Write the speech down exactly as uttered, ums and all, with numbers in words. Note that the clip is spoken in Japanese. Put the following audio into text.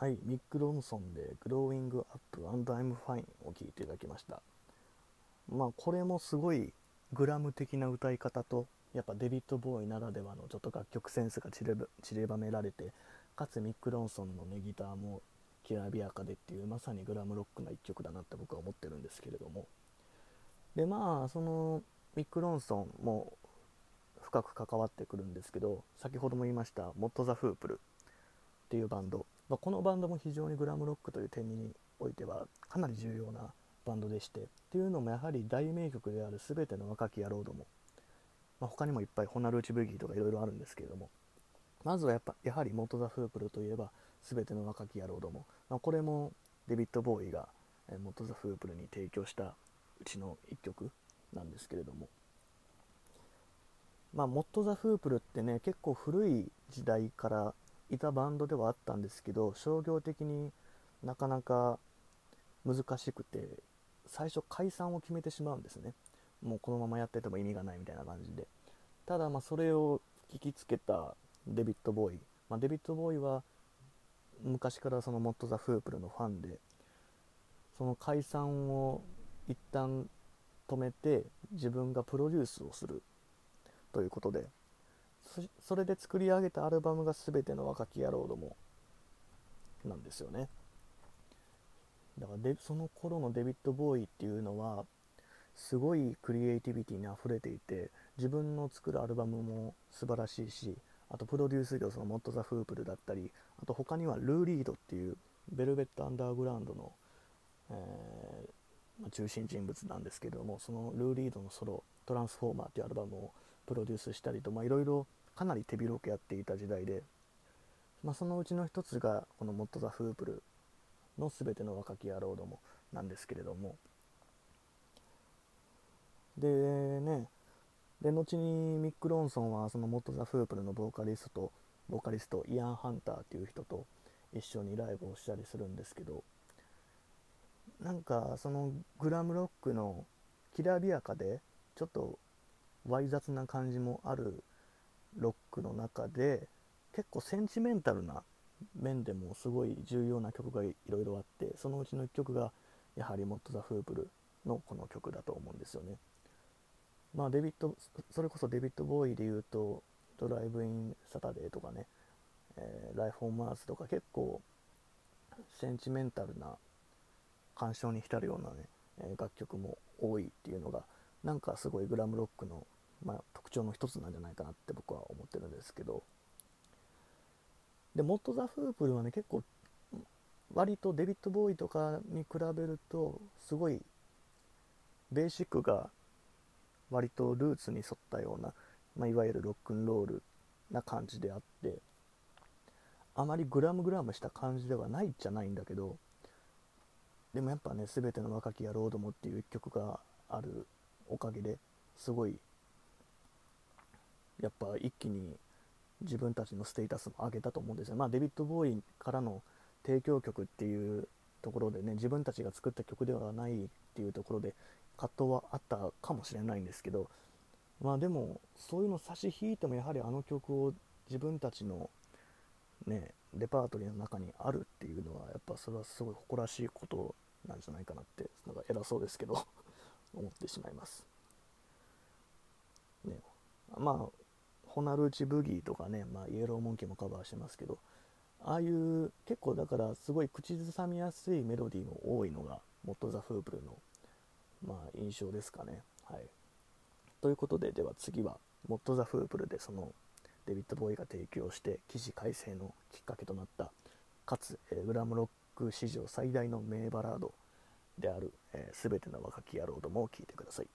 はい、ミック・ロンソンで Growing Up and I'm Fine を聴いていただきました。まあこれもすごいグラム的な歌い方と、やっぱデビッド・ボーイならではのちょっと楽曲センスが散れば、散りばめられて、かつミック・ロンソンのねギターもきらびやかでっていう、まさにグラムロックな一曲だなって僕は思ってるんですけれども、でまあそのミック・ロンソンも深く関わってくるんですけど、先ほども言いましたモッド・ザ・フープルっていうバンド、まあ、このバンドも非常にグラムロックという点においてはかなり重要なバンドでして、っていうのもやはり大名曲であるすべての若き野郎ども、まあ、他にもいっぱいホナルーチブギーとかいろいろあるんですけれども、まずはやっぱやはりモッド・ザ・フープルといえばすべての若き野郎ども、まあ、これもデビッド・ボーイがモッド・ザ・フープルに提供したうちの一曲なんですけれども、まあ、モッド・ザ・フープルってね結構古い時代からいたバンドではあったんですけど、商業的になかなか難しくて最初解散を決めてしまうんですね。もうこのままやってても意味がないみたいな感じで。ただまあそれを聞きつけたデビッド・ボーイ、まあ、デビッド・ボーイは昔からそのモッド・ザ・フープルのファンで、その解散を一旦止めて自分がプロデュースをするということで、それで作り上げたアルバムがすべての若き野郎どもなんですよね。だからでその頃のデビッド・ボーイっていうのはすごいクリエイティビティにあふれていて、自分の作るアルバムも素晴らしいし、あとプロデュース業そのモッド・ザ・フープルだったり、あと他にはルー・リードっていうベルベット・アンダーグラウンドの、えー、中心人物なんですけども、そのルー・リードのソロトランスフォーマーっていうアルバムをプロデュースしたりと、いろいろかなり手広くやっていた時代で、まあ、そのうちの一つがこのモッド・ザ・フープルのすべての若き野郎どもなんですけれども、でねで後にミック・ロンソンはそのモッド・ザ・フープルのボーカリストボーカリストイアン・ハンターっていう人と一緒にライブをしたりするんですけど、なんかそのグラムロックのきらびやかでちょっとわい雑な感じもあるロックの中で、結構センチメンタルな面でもすごい重要な曲がいろいろあって、そのうちのいっきょくがやはりモッド・ザ・フープルのこの曲だと思うんですよね。まあデビッドそれこそデビッド・ボーイでいうとドライブ・イン・サタデーとかね、えー、ライフ・オン・マースとか結構センチメンタルな感傷に浸るようなね、えー、楽曲も多いっていうのがなんかすごいグラムロックの、まあ、特徴の一つなんじゃないかなって僕は思ってるんですけど、でモッド・ザ・フープルはね結構割とデビッド・ボーイとかに比べるとすごいベーシックが割とルーツに沿ったような、まあ、いわゆるロックンロールな感じであって、あまりグラムグラムした感じではないじゃないんだけど、でもやっぱね全ての若き野郎どもっていう一曲があるおかげですごいやっぱ一気に自分たちのステータスも上げたと思うんですよ。まあデビッド・ボーイからの提供曲っていうところでね、自分たちが作った曲ではないっていうところで葛藤はあったかもしれないんですけど、まあでもそういうの差し引いてもやはりあの曲を自分たちのねレパートリーの中にあるっていうのはやっぱそれはすごい誇らしいことなんじゃないかなって、なんか偉そうですけど思ってしまいますね。まあホナルーチブギーとかね、まあ、イエローモンキーもカバーしてますけど、ああいう結構だからすごい口ずさみやすいメロディーも多いのがモッド・ザ・フープルの、まあ、印象ですかね、はい、ということで、では次はモッド・ザ・フープルでそのデビッド・ボーイが提供して起死回生のきっかけとなった、かつ、えー、グラムロック史上最大の名バラードである、えー、全ての若き野郎どもを聴いてください。